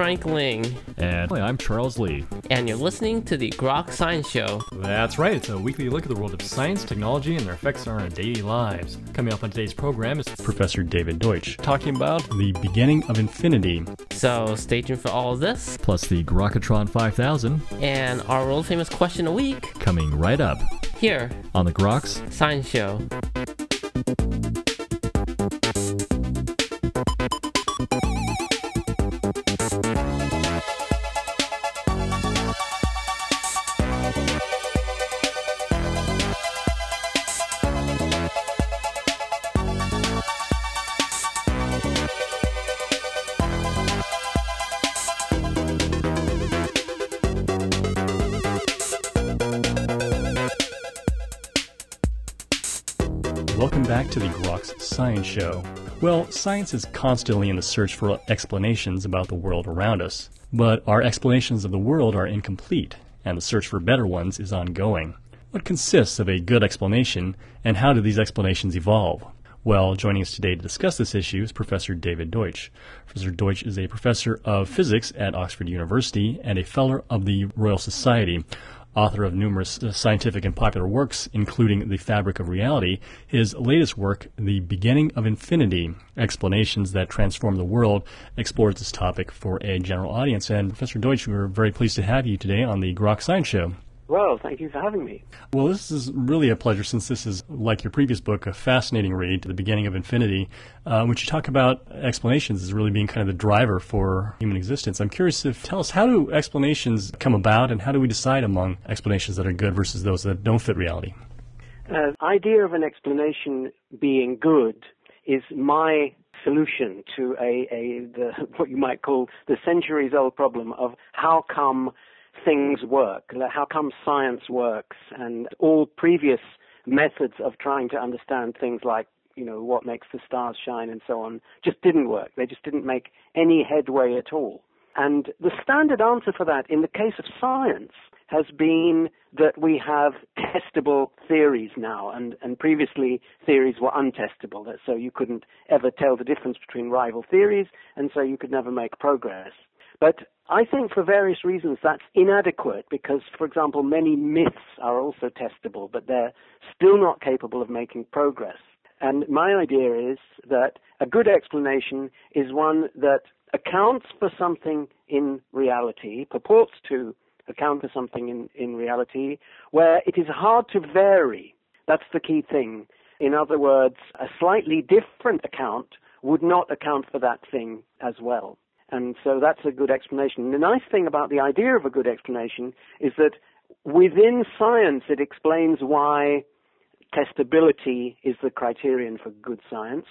Frankling. And I'm Charles Lee. And you're listening to the Grok Science Show. That's right, it's a weekly look at the world of science, technology, and their effects on our daily lives. Coming up on today's program is Professor David Deutsch talking about The Beginning of Infinity. So stay tuned for all of this. Plus the Grokatron 5000. And our world-famous question a week. Coming right up. Here. On the Grok's Science Show. To the Grok's Science Show. Well, science is constantly in the search for explanations about the world around us, but our explanations of the world are incomplete, and the search for better ones is ongoing. What consists of a good explanation, and how do these explanations evolve? Well, joining us today to discuss this issue is Professor David Deutsch. Professor Deutsch is a professor of physics at Oxford University and a Fellow of the Royal Society. Author of numerous scientific and popular works, including The Fabric of Reality, his latest work, The Beginning of Infinity, Explanations that Transform the World, explores this topic for a general audience. And Professor Deutsch, we're very pleased to have you today on the Grok Science Show. Well, thank you for having me. Well, this is really a pleasure since this is, like your previous book, a fascinating read, The Beginning of Infinity, which you talk about explanations as really being kind of the driver for human existence. I'm curious if tell us, how do explanations come about and how do we decide among explanations that are good versus those that don't fit reality? The idea of an explanation being good is my solution to what you might call the centuries-old problem of how come things work, how come science works, and all previous methods of trying to understand things like, what makes the stars shine and so on just didn't work. They just didn't make any headway at all. And the standard answer for that in the case of science has been that we have testable theories now, and previously theories were untestable, so you couldn't ever tell the difference between rival theories, and so you could never make progress. But I think for various reasons that's inadequate because, for example, many myths are also testable, but they're still not capable of making progress. And my idea is that a good explanation is one that accounts for something in reality, purports to account for something in reality, where it is hard to vary. That's the key thing. In other words, a slightly different account would not account for that thing as well. And so that's a good explanation. The nice thing about the idea of a good explanation is that within science it explains why testability is the criterion for good science.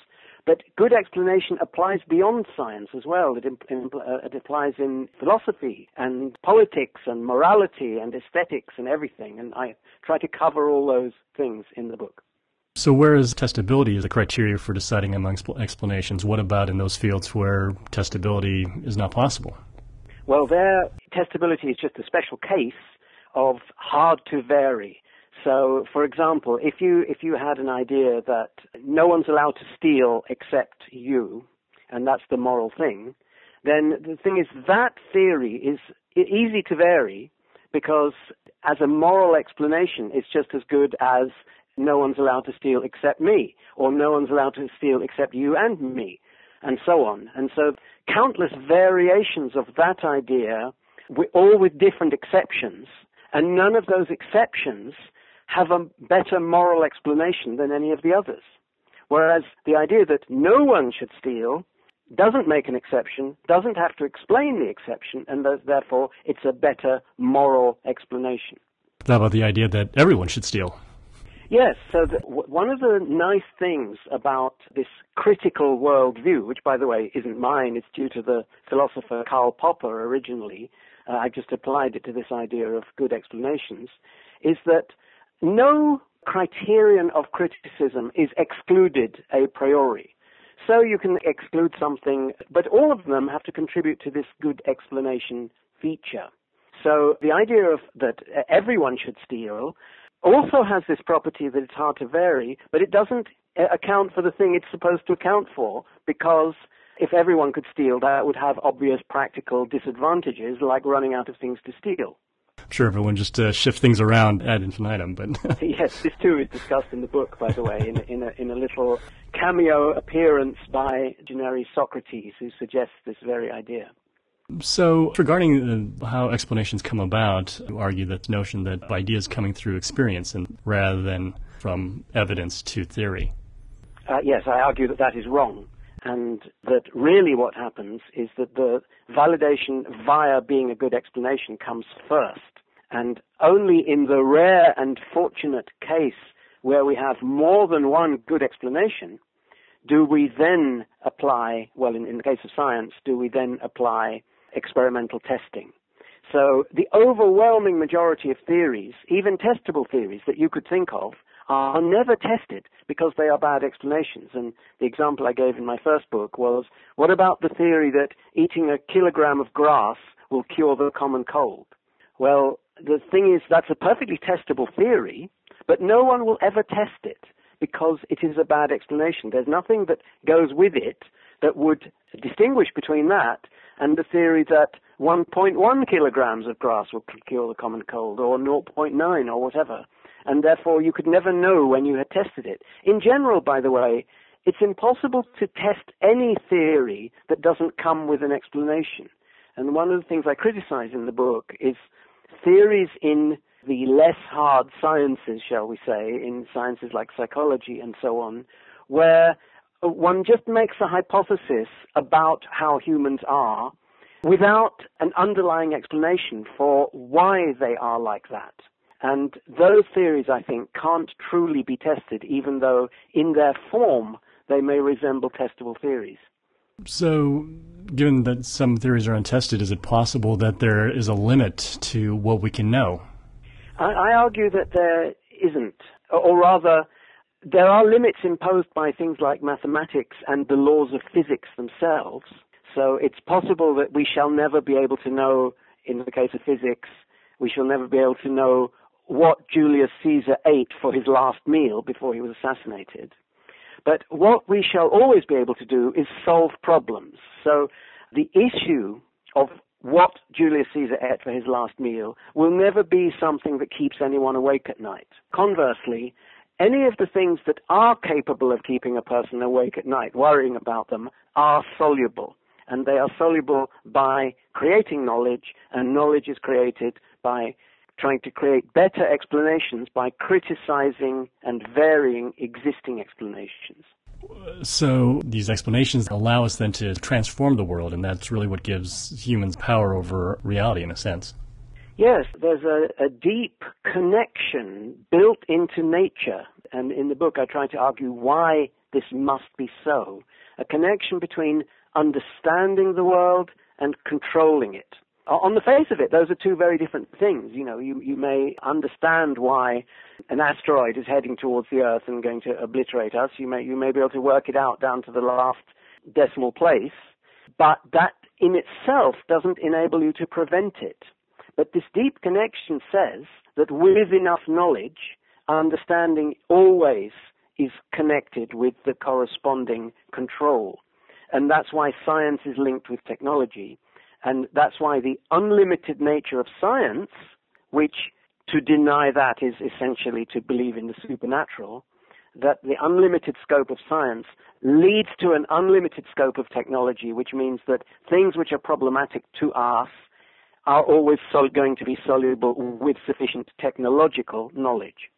But good explanation applies beyond science as well. It applies in philosophy and politics and morality and aesthetics and everything. And I try to cover all those things in the book. So whereas testability is a criteria for deciding among explanations, what about in those fields where testability is not possible? Well, there, testability is just a special case of hard to vary. So, for example, if you had an idea that no one's allowed to steal except you, and that's the moral thing, then the thing is that theory is easy to vary because as a moral explanation, it's just as good as no one's allowed to steal except me, or no one's allowed to steal except you and me, and so on. And so countless variations of that idea, all with different exceptions, and none of those exceptions have a better moral explanation than any of the others. Whereas the idea that no one should steal doesn't make an exception, doesn't have to explain the exception, and therefore it's a better moral explanation. How about the idea that everyone should steal? Yes, so one of the nice things about this critical worldview, which, by the way, isn't mine, it's due to the philosopher Karl Popper originally, I just applied it to this idea of good explanations, is that no criterion of criticism is excluded a priori. So you can exclude something, but all of them have to contribute to this good explanation feature. So the idea of that everyone should steal also has this property that it's hard to vary, but it doesn't account for the thing it's supposed to account for because if everyone could steal, that would have obvious practical disadvantages, like running out of things to steal. I'm sure everyone just shifts things around ad infinitum. But yes, this too is discussed in the book, by the way, in a little cameo appearance by Generi Socrates, who suggests this very idea. So regarding how explanations come about, you argue that the notion that ideas coming through experience and rather than from evidence to theory. Yes, I argue that that is wrong, and that really what happens is that the validation via being a good explanation comes first, and only in the rare and fortunate case where we have more than one good explanation do we then apply, well, in the case of science, do we then apply experimental testing. So the overwhelming majority of theories, even testable theories that you could think of, are never tested because they are bad explanations. And the example I gave in my first book was, what about the theory that eating a kilogram of grass will cure the common cold? Well, the thing is, that's a perfectly testable theory, but no one will ever test it because it is a bad explanation. There's nothing that goes with it that would distinguish between that and the theory that 1.1 kilograms of grass will cure the common cold, or 0.9 or whatever. And therefore you could never know when you had tested it. In general, by the way, it's impossible to test any theory that doesn't come with an explanation. And one of the things I criticize in the book is theories in the less hard sciences, shall we say, in sciences like psychology and so on, where one just makes a hypothesis about how humans are without an underlying explanation for why they are like that. And those theories, I think, can't truly be tested, even though in their form they may resemble testable theories. So, given that some theories are untested, is it possible that there is a limit to what we can know? I argue that there isn't, or rather, there are limits imposed by things like mathematics and the laws of physics themselves. So it's possible that we shall never be able to know, in the case of physics, we shall never be able to know what Julius Caesar ate for his last meal before he was assassinated. But what we shall always be able to do is solve problems. So the issue of what Julius Caesar ate for his last meal will never be something that keeps anyone awake at night. Conversely, any of the things that are capable of keeping a person awake at night, worrying about them, are soluble. And they are soluble by creating knowledge, and knowledge is created by trying to create better explanations by criticizing and varying existing explanations. So these explanations allow us then to transform the world, and that's really what gives humans power over reality in a sense. Yes, there's a deep connection built into nature, and in the book I try to argue why this must be so. A connection between understanding the world and controlling it. On the face of it, those are two very different things. You know, you may understand why an asteroid is heading towards the Earth and going to obliterate us. You may be able to work it out down to the last decimal place, but that in itself doesn't enable you to prevent it. But this deep connection says that with enough knowledge, understanding always is connected with the corresponding control. And that's why science is linked with technology. And that's why the unlimited nature of science, which to deny that is essentially to believe in the supernatural, that the unlimited scope of science leads to an unlimited scope of technology, which means that things which are problematic to us are always going to be soluble with sufficient technological knowledge,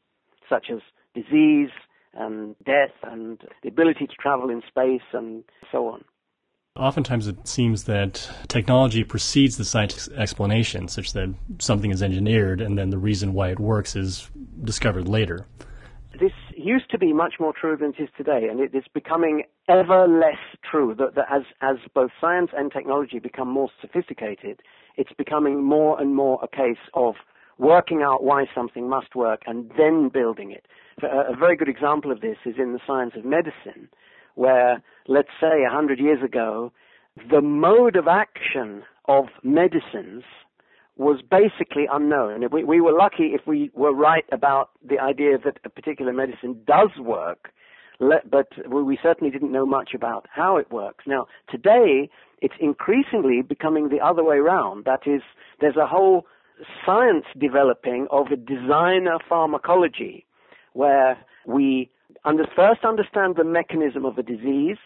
such as disease and death and the ability to travel in space and so on. Oftentimes it seems that technology precedes the scientific explanation, such that something is engineered and then the reason why it works is discovered later. This used to be much more true than it is today, and it's becoming ever less true. That as both science and technology become more sophisticated, it's becoming more and more a case of working out why something must work and then building it. A very good example of this is in the science of medicine, where, let's say, 100 years ago, the mode of action of medicines was basically unknown. We were lucky if we were right about the idea that a particular medicine does work. but we certainly didn't know much about how it works. Now, today, it's increasingly becoming the other way around. That is, there's a whole science developing of a designer pharmacology, where we first understand the mechanism of a disease,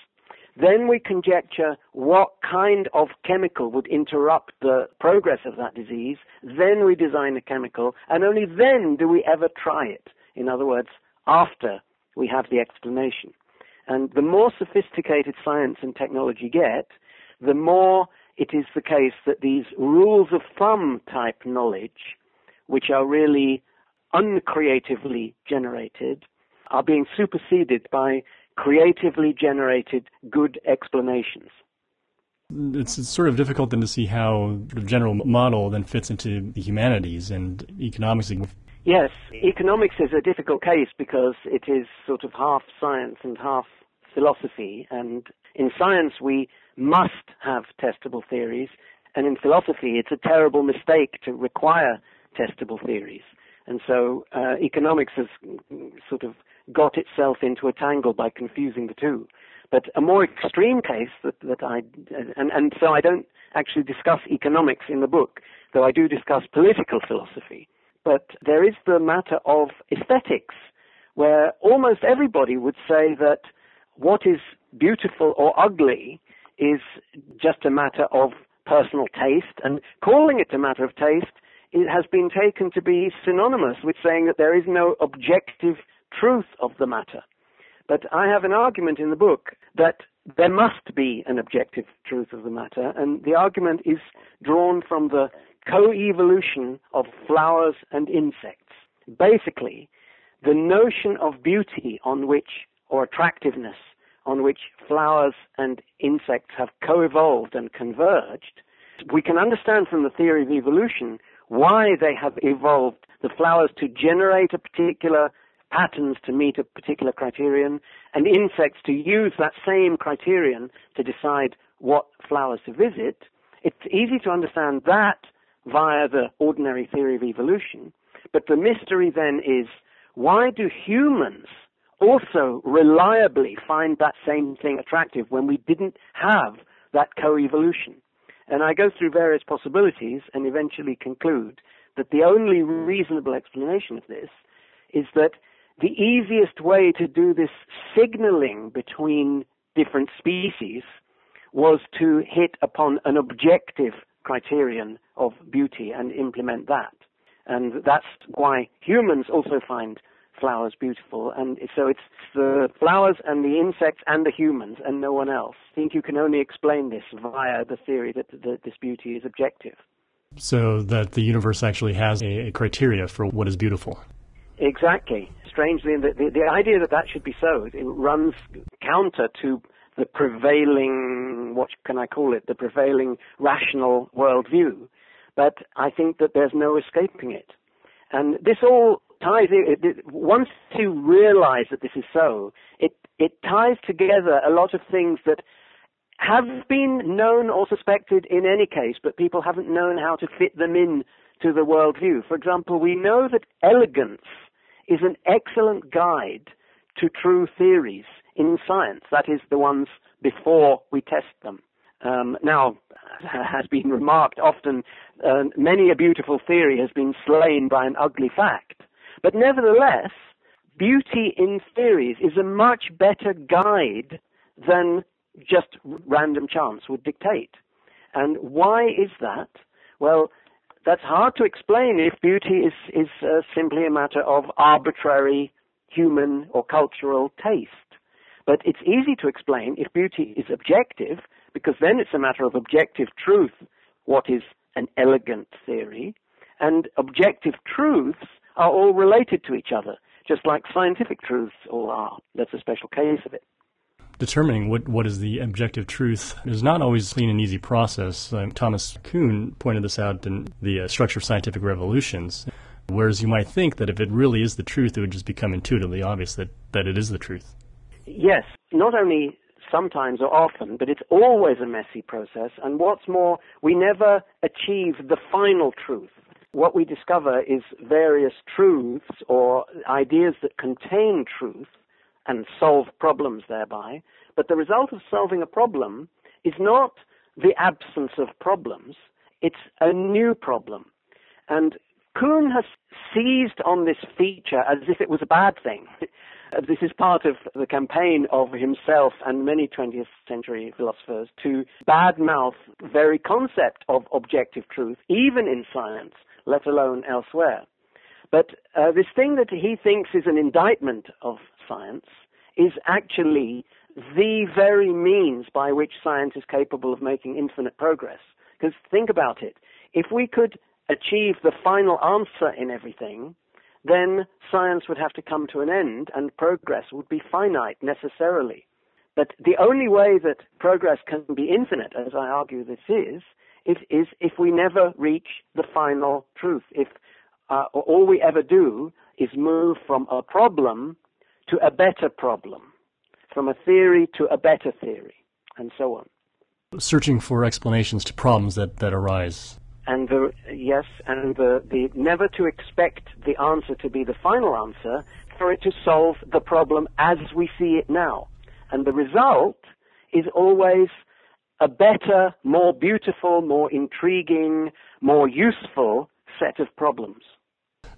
then we conjecture what kind of chemical would interrupt the progress of that disease, then we design a chemical, and only then do we ever try it. In other words, after we have the explanation. And the more sophisticated science and technology get, the more it is the case that these rules of thumb type knowledge, which are really uncreatively generated, are being superseded by creatively generated good explanations. It's sort of difficult then to see how the general model then fits into the humanities and economics. Yes, economics is a difficult case because it is sort of half science and half philosophy. And in science, we must have testable theories. And in philosophy, it's a terrible mistake to require testable theories. And so economics has sort of got itself into a tangle by confusing the two. But a more extreme case so I don't actually discuss economics in the book, though I do discuss political philosophy. But there is the matter of aesthetics, where almost everybody would say that what is beautiful or ugly is just a matter of personal taste, and calling it a matter of taste, it has been taken to be synonymous with saying that there is no objective truth of the matter. But I have an argument in the book that there must be an objective truth of the matter, and the argument is drawn from the co-evolution of flowers and insects. Basically, the notion of beauty on which, or attractiveness, on which flowers and insects have co-evolved and converged, we can understand from the theory of evolution why they have evolved the flowers to generate a particular patterns to meet a particular criterion, and insects to use that same criterion to decide what flowers to visit. It's easy to understand that via the ordinary theory of evolution, but the mystery then is, why do humans also reliably find that same thing attractive when we didn't have that co-evolution? And I go through various possibilities and eventually conclude that the only reasonable explanation of this is that the easiest way to do this signaling between different species was to hit upon an objective criterion of beauty and implement that. And that's why humans also find flowers beautiful. And so it's the flowers and the insects and the humans and no one else. I think you can only explain this via the theory that this beauty is objective. So that the universe actually has a criteria for what is beautiful. Exactly. Strangely, the idea that that should be so, it runs counter to the prevailing, what can I call it, the prevailing rational worldview. But I think that there's no escaping it. And this all ties, once you realize that this is so, it ties together a lot of things that have been known or suspected in any case, but people haven't known how to fit them in to the worldview. For example, we know that elegance is an excellent guide to true theories in science, that is, the ones before we test them. Now, has been remarked often, many a beautiful theory has been slain by an ugly fact. But nevertheless, beauty in theories is a much better guide than just random chance would dictate. And why is that? Well, that's hard to explain if beauty is simply a matter of arbitrary human or cultural taste. But it's easy to explain if beauty is objective, because then it's a matter of objective truth, what is an elegant theory. And objective truths are all related to each other, just like scientific truths all are. That's a special case of it. Determining what is the objective truth is not always clean and easy process. Thomas Kuhn pointed this out in The Structure of Scientific Revolutions, whereas you might think that if it really is the truth, it would just become intuitively obvious that it is the truth. Yes, not only sometimes or often, but it's always a messy process. And what's more, we never achieve the final truth. What we discover is various truths or ideas that contain truth and solve problems thereby. But the result of solving a problem is not the absence of problems, it's a new problem. And Kuhn has seized on this feature as if it was a bad thing. This is part of the campaign of himself and many 20th century philosophers to badmouth the very concept of objective truth, even in science, let alone elsewhere. But this thing that he thinks is an indictment of science is actually the very means by which science is capable of making infinite progress. Because think about it. If we could achieve the final answer in everything, then science would have to come to an end and progress would be finite necessarily. But the only way that progress can be infinite, as I argue this is if we never reach the final truth. If all we ever do is move from a problem to a better problem, from a theory to a better theory, and so on. Searching for explanations to problems that arise. And the never to expect the answer to be the final answer, for it to solve the problem as we see it now. And the result is always a better, more beautiful, more intriguing, more useful set of problems.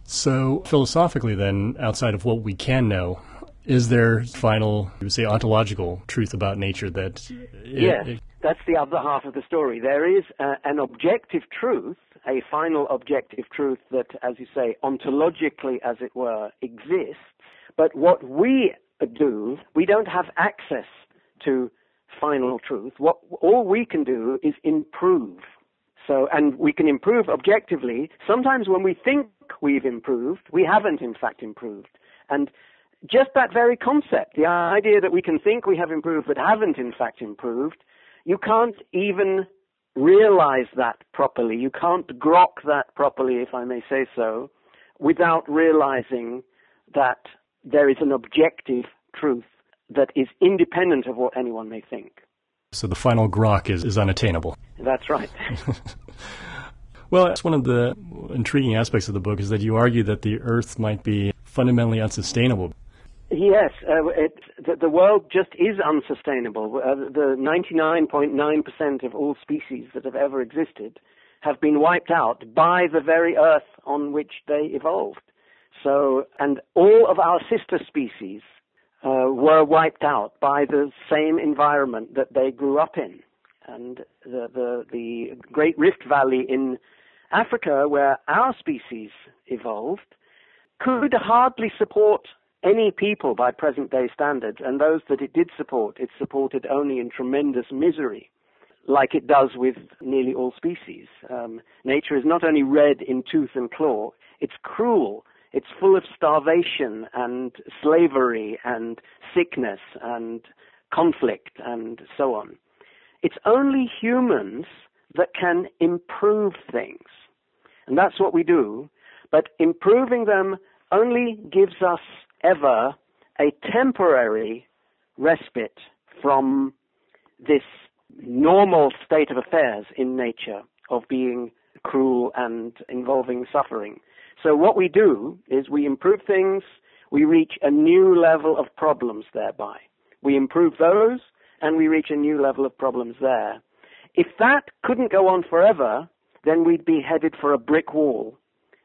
So philosophically then, outside of what we can know, is there final, you would say, ontological truth about nature that... Yes, that's the other half of the story. There is an objective truth, a final objective truth that, as you say, ontologically, as it were, exists. But what we do, we don't have access to final truth. All we can do is improve. So, and we can improve objectively. Sometimes when we think we've improved, we haven't, in fact, improved. And just that very concept, the idea that we can think we have improved but haven't in fact improved, you can't even realize that properly. You can't grok that properly, if I may say so, without realizing that there is an objective truth that is independent of what anyone may think. So the final grok is unattainable. That's right. Well, that's one of the intriguing aspects of the book, is that you argue that the Earth might be fundamentally unsustainable. Yes, the world just is unsustainable. The 99.9% of all species that have ever existed have been wiped out by the very Earth on which they evolved. So, and all of our sister species were wiped out by the same environment that they grew up in. And the Great Rift Valley in Africa, where our species evolved, could hardly support any people by present-day standards, and those that it did support, it supported only in tremendous misery, like it does with nearly all species. Nature is not only red in tooth and claw, it's cruel. It's full of starvation and slavery and sickness and conflict and so on. It's only humans that can improve things, and that's what we do. But improving them only gives us ever a temporary respite from this normal state of affairs in nature of being cruel and involving suffering. So what we do is we improve things, we reach a new level of problems thereby. We improve those and we reach a new level of problems there. If that couldn't go on forever, then we'd be headed for a brick wall.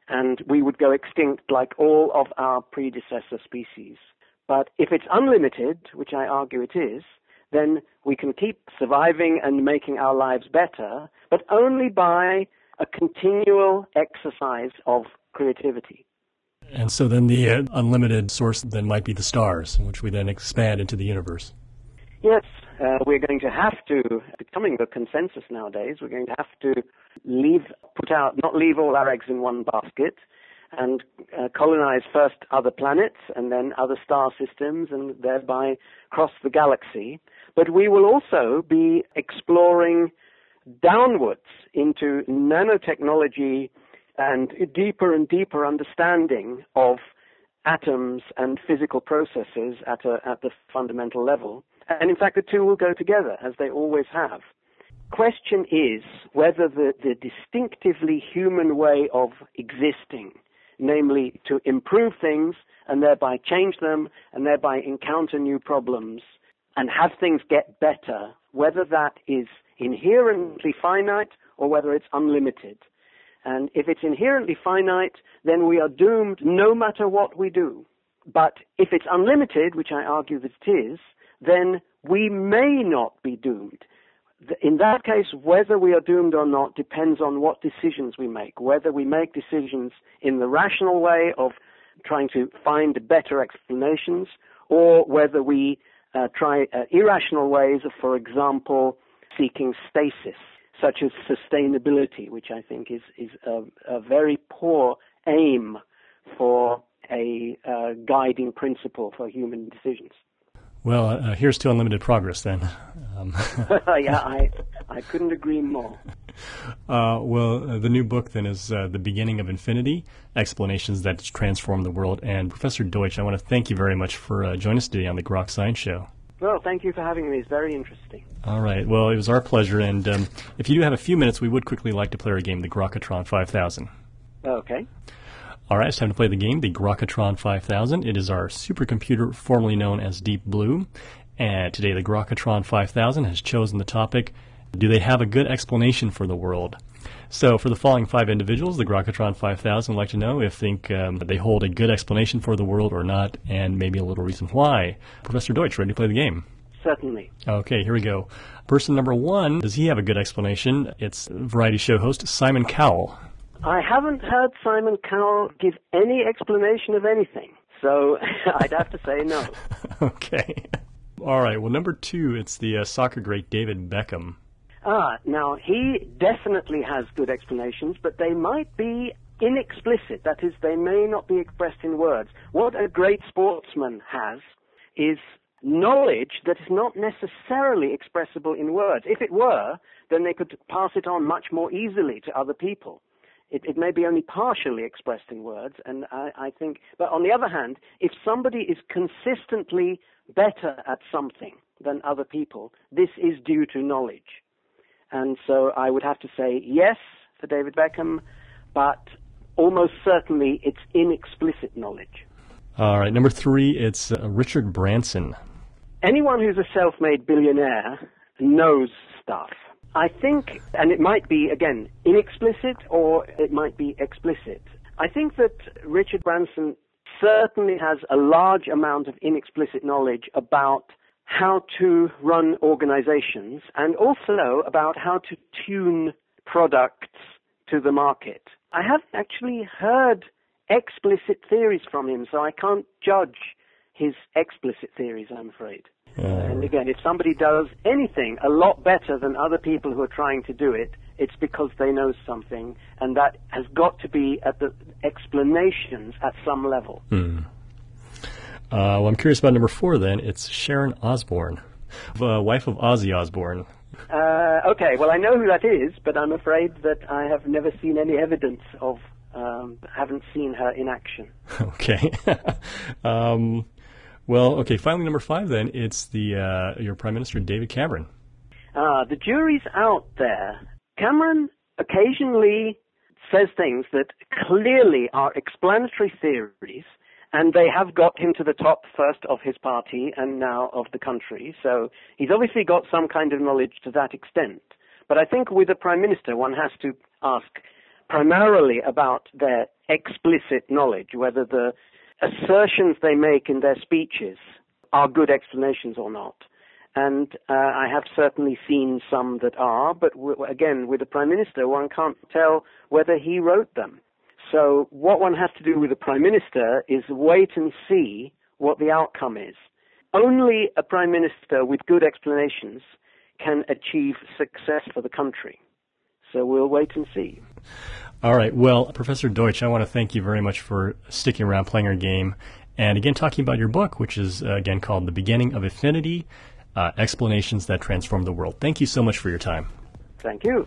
And we would go extinct like all of our predecessor species. But if it's unlimited, which I argue it is, then we can keep surviving and making our lives better, but only by a continual exercise of creativity. And so then the unlimited source then might be the stars, which we then expand into the universe. Yes, we're going to have to, becoming the consensus nowadays, we're going to have to not leave all our eggs in one basket, and colonize first other planets and then other star systems, and thereby cross the galaxy. But we will also be exploring downwards into nanotechnology and deeper understanding of atoms and physical processes at the fundamental level. And in fact, the two will go together, as they always have. The question is whether the distinctively human way of existing namely to improve things and thereby change them and thereby encounter new problems and have things get better, whether that is inherently finite or whether it's unlimited. And if it's inherently finite, then we are doomed no matter what we do. But if it's unlimited, which I argue that it is, then we may not be doomed. In that case, whether we are doomed or not depends on what decisions we make, whether we make decisions in the rational way of trying to find better explanations, or whether we try irrational ways of, for example, seeking stasis, such as sustainability, which I think is a very poor aim for a guiding principle for human decisions. Well, here's to unlimited progress, then. Yeah, I couldn't agree more. Well, the new book, then, is The Beginning of Infinity, Explanations That Transform the World. And Professor Deutsch, I want to thank you very much for joining us today on the Grok Science Show. Well, thank you for having me. It's very interesting. All right. Well, it was our pleasure. And if you do have a few minutes, we would quickly like to play our game, the Grokatron 5000. Okay. All right, it's time to play the game, the Grokatron 5000. It is our supercomputer formerly known as Deep Blue. And today the Grokatron 5000 has chosen the topic, do they have a good explanation for the world? So for the following five individuals, the Grokatron 5000 would like to know if they hold a good explanation for the world or not, and maybe a little reason why. Professor Deutsch, ready to play the game? Certainly. Okay, here we go. Person number one, does he have a good explanation? It's variety show host Simon Cowell. I haven't heard Simon Cowell give any explanation of anything, so I'd have to say no. Okay. All right. Well, number two, it's the soccer great David Beckham. Now, he definitely has good explanations, but they might be inexplicit. That is, they may not be expressed in words. What a great sportsman has is knowledge that is not necessarily expressible in words. If it were, then they could pass it on much more easily to other people. It may be only partially expressed in words, and I think, but on the other hand, if somebody is consistently better at something than other people, this is due to knowledge. And so I would have to say yes for David Beckham, but almost certainly it's inexplicit knowledge. All right, number three, it's Richard Branson. Anyone who's a self-made billionaire knows stuff. I think, and it might be, again, inexplicit or it might be explicit. I think that Richard Branson certainly has a large amount of inexplicit knowledge about how to run organizations and also about how to tune products to the market. I haven't actually heard explicit theories from him, so I can't judge his explicit theories, I'm afraid. And again, if somebody does anything a lot better than other people who are trying to do it, it's because they know something, and that has got to be at the explanations at some level. Mm. Well, I'm curious about number four, then. It's Sharon Osbourne, the wife of Ozzy Osbourne. Okay, well, I know who that is, but I'm afraid that I have never seen any evidence of, haven't seen her in action. Okay. Well, okay, finally, number five, then, it's your Prime Minister, David Cameron. The jury's out there. Cameron occasionally says things that clearly are explanatory theories, and they have got him to the top first of his party and now of the country. So he's obviously got some kind of knowledge to that extent. But I think with a Prime Minister, one has to ask primarily about their explicit knowledge, whether the assertions they make in their speeches are good explanations or not. And I have certainly seen some that are, but again, with the Prime Minister, one can't tell whether he wrote them. So what one has to do with the Prime Minister is wait and see what the outcome is. Only a Prime Minister with good explanations can achieve success for the country. So we'll wait and see. All right. Well, Professor Deutsch, I want to thank you very much for sticking around, playing our game, and again talking about your book, which is, again, called The Beginning of Infinity, Explanations That Transform the World. Thank you so much for your time. Thank you.